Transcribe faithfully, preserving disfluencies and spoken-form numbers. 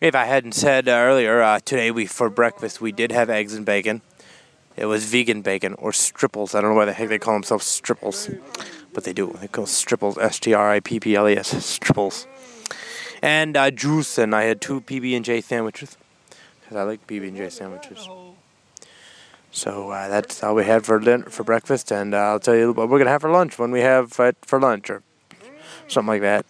If I hadn't said earlier, uh, today we for breakfast we did have eggs and bacon. It was vegan bacon, or Stripples. I don't know why the heck they call themselves Stripples, but they do. They call Stripples, S T R I P P L E S, Stripples. And uh, juice, and I had two P B and J sandwiches, because I like P B and J sandwiches. So uh, that's all we had for din for breakfast, and uh, I'll tell you what we're going to have for lunch when we have uh, for lunch, or something like that.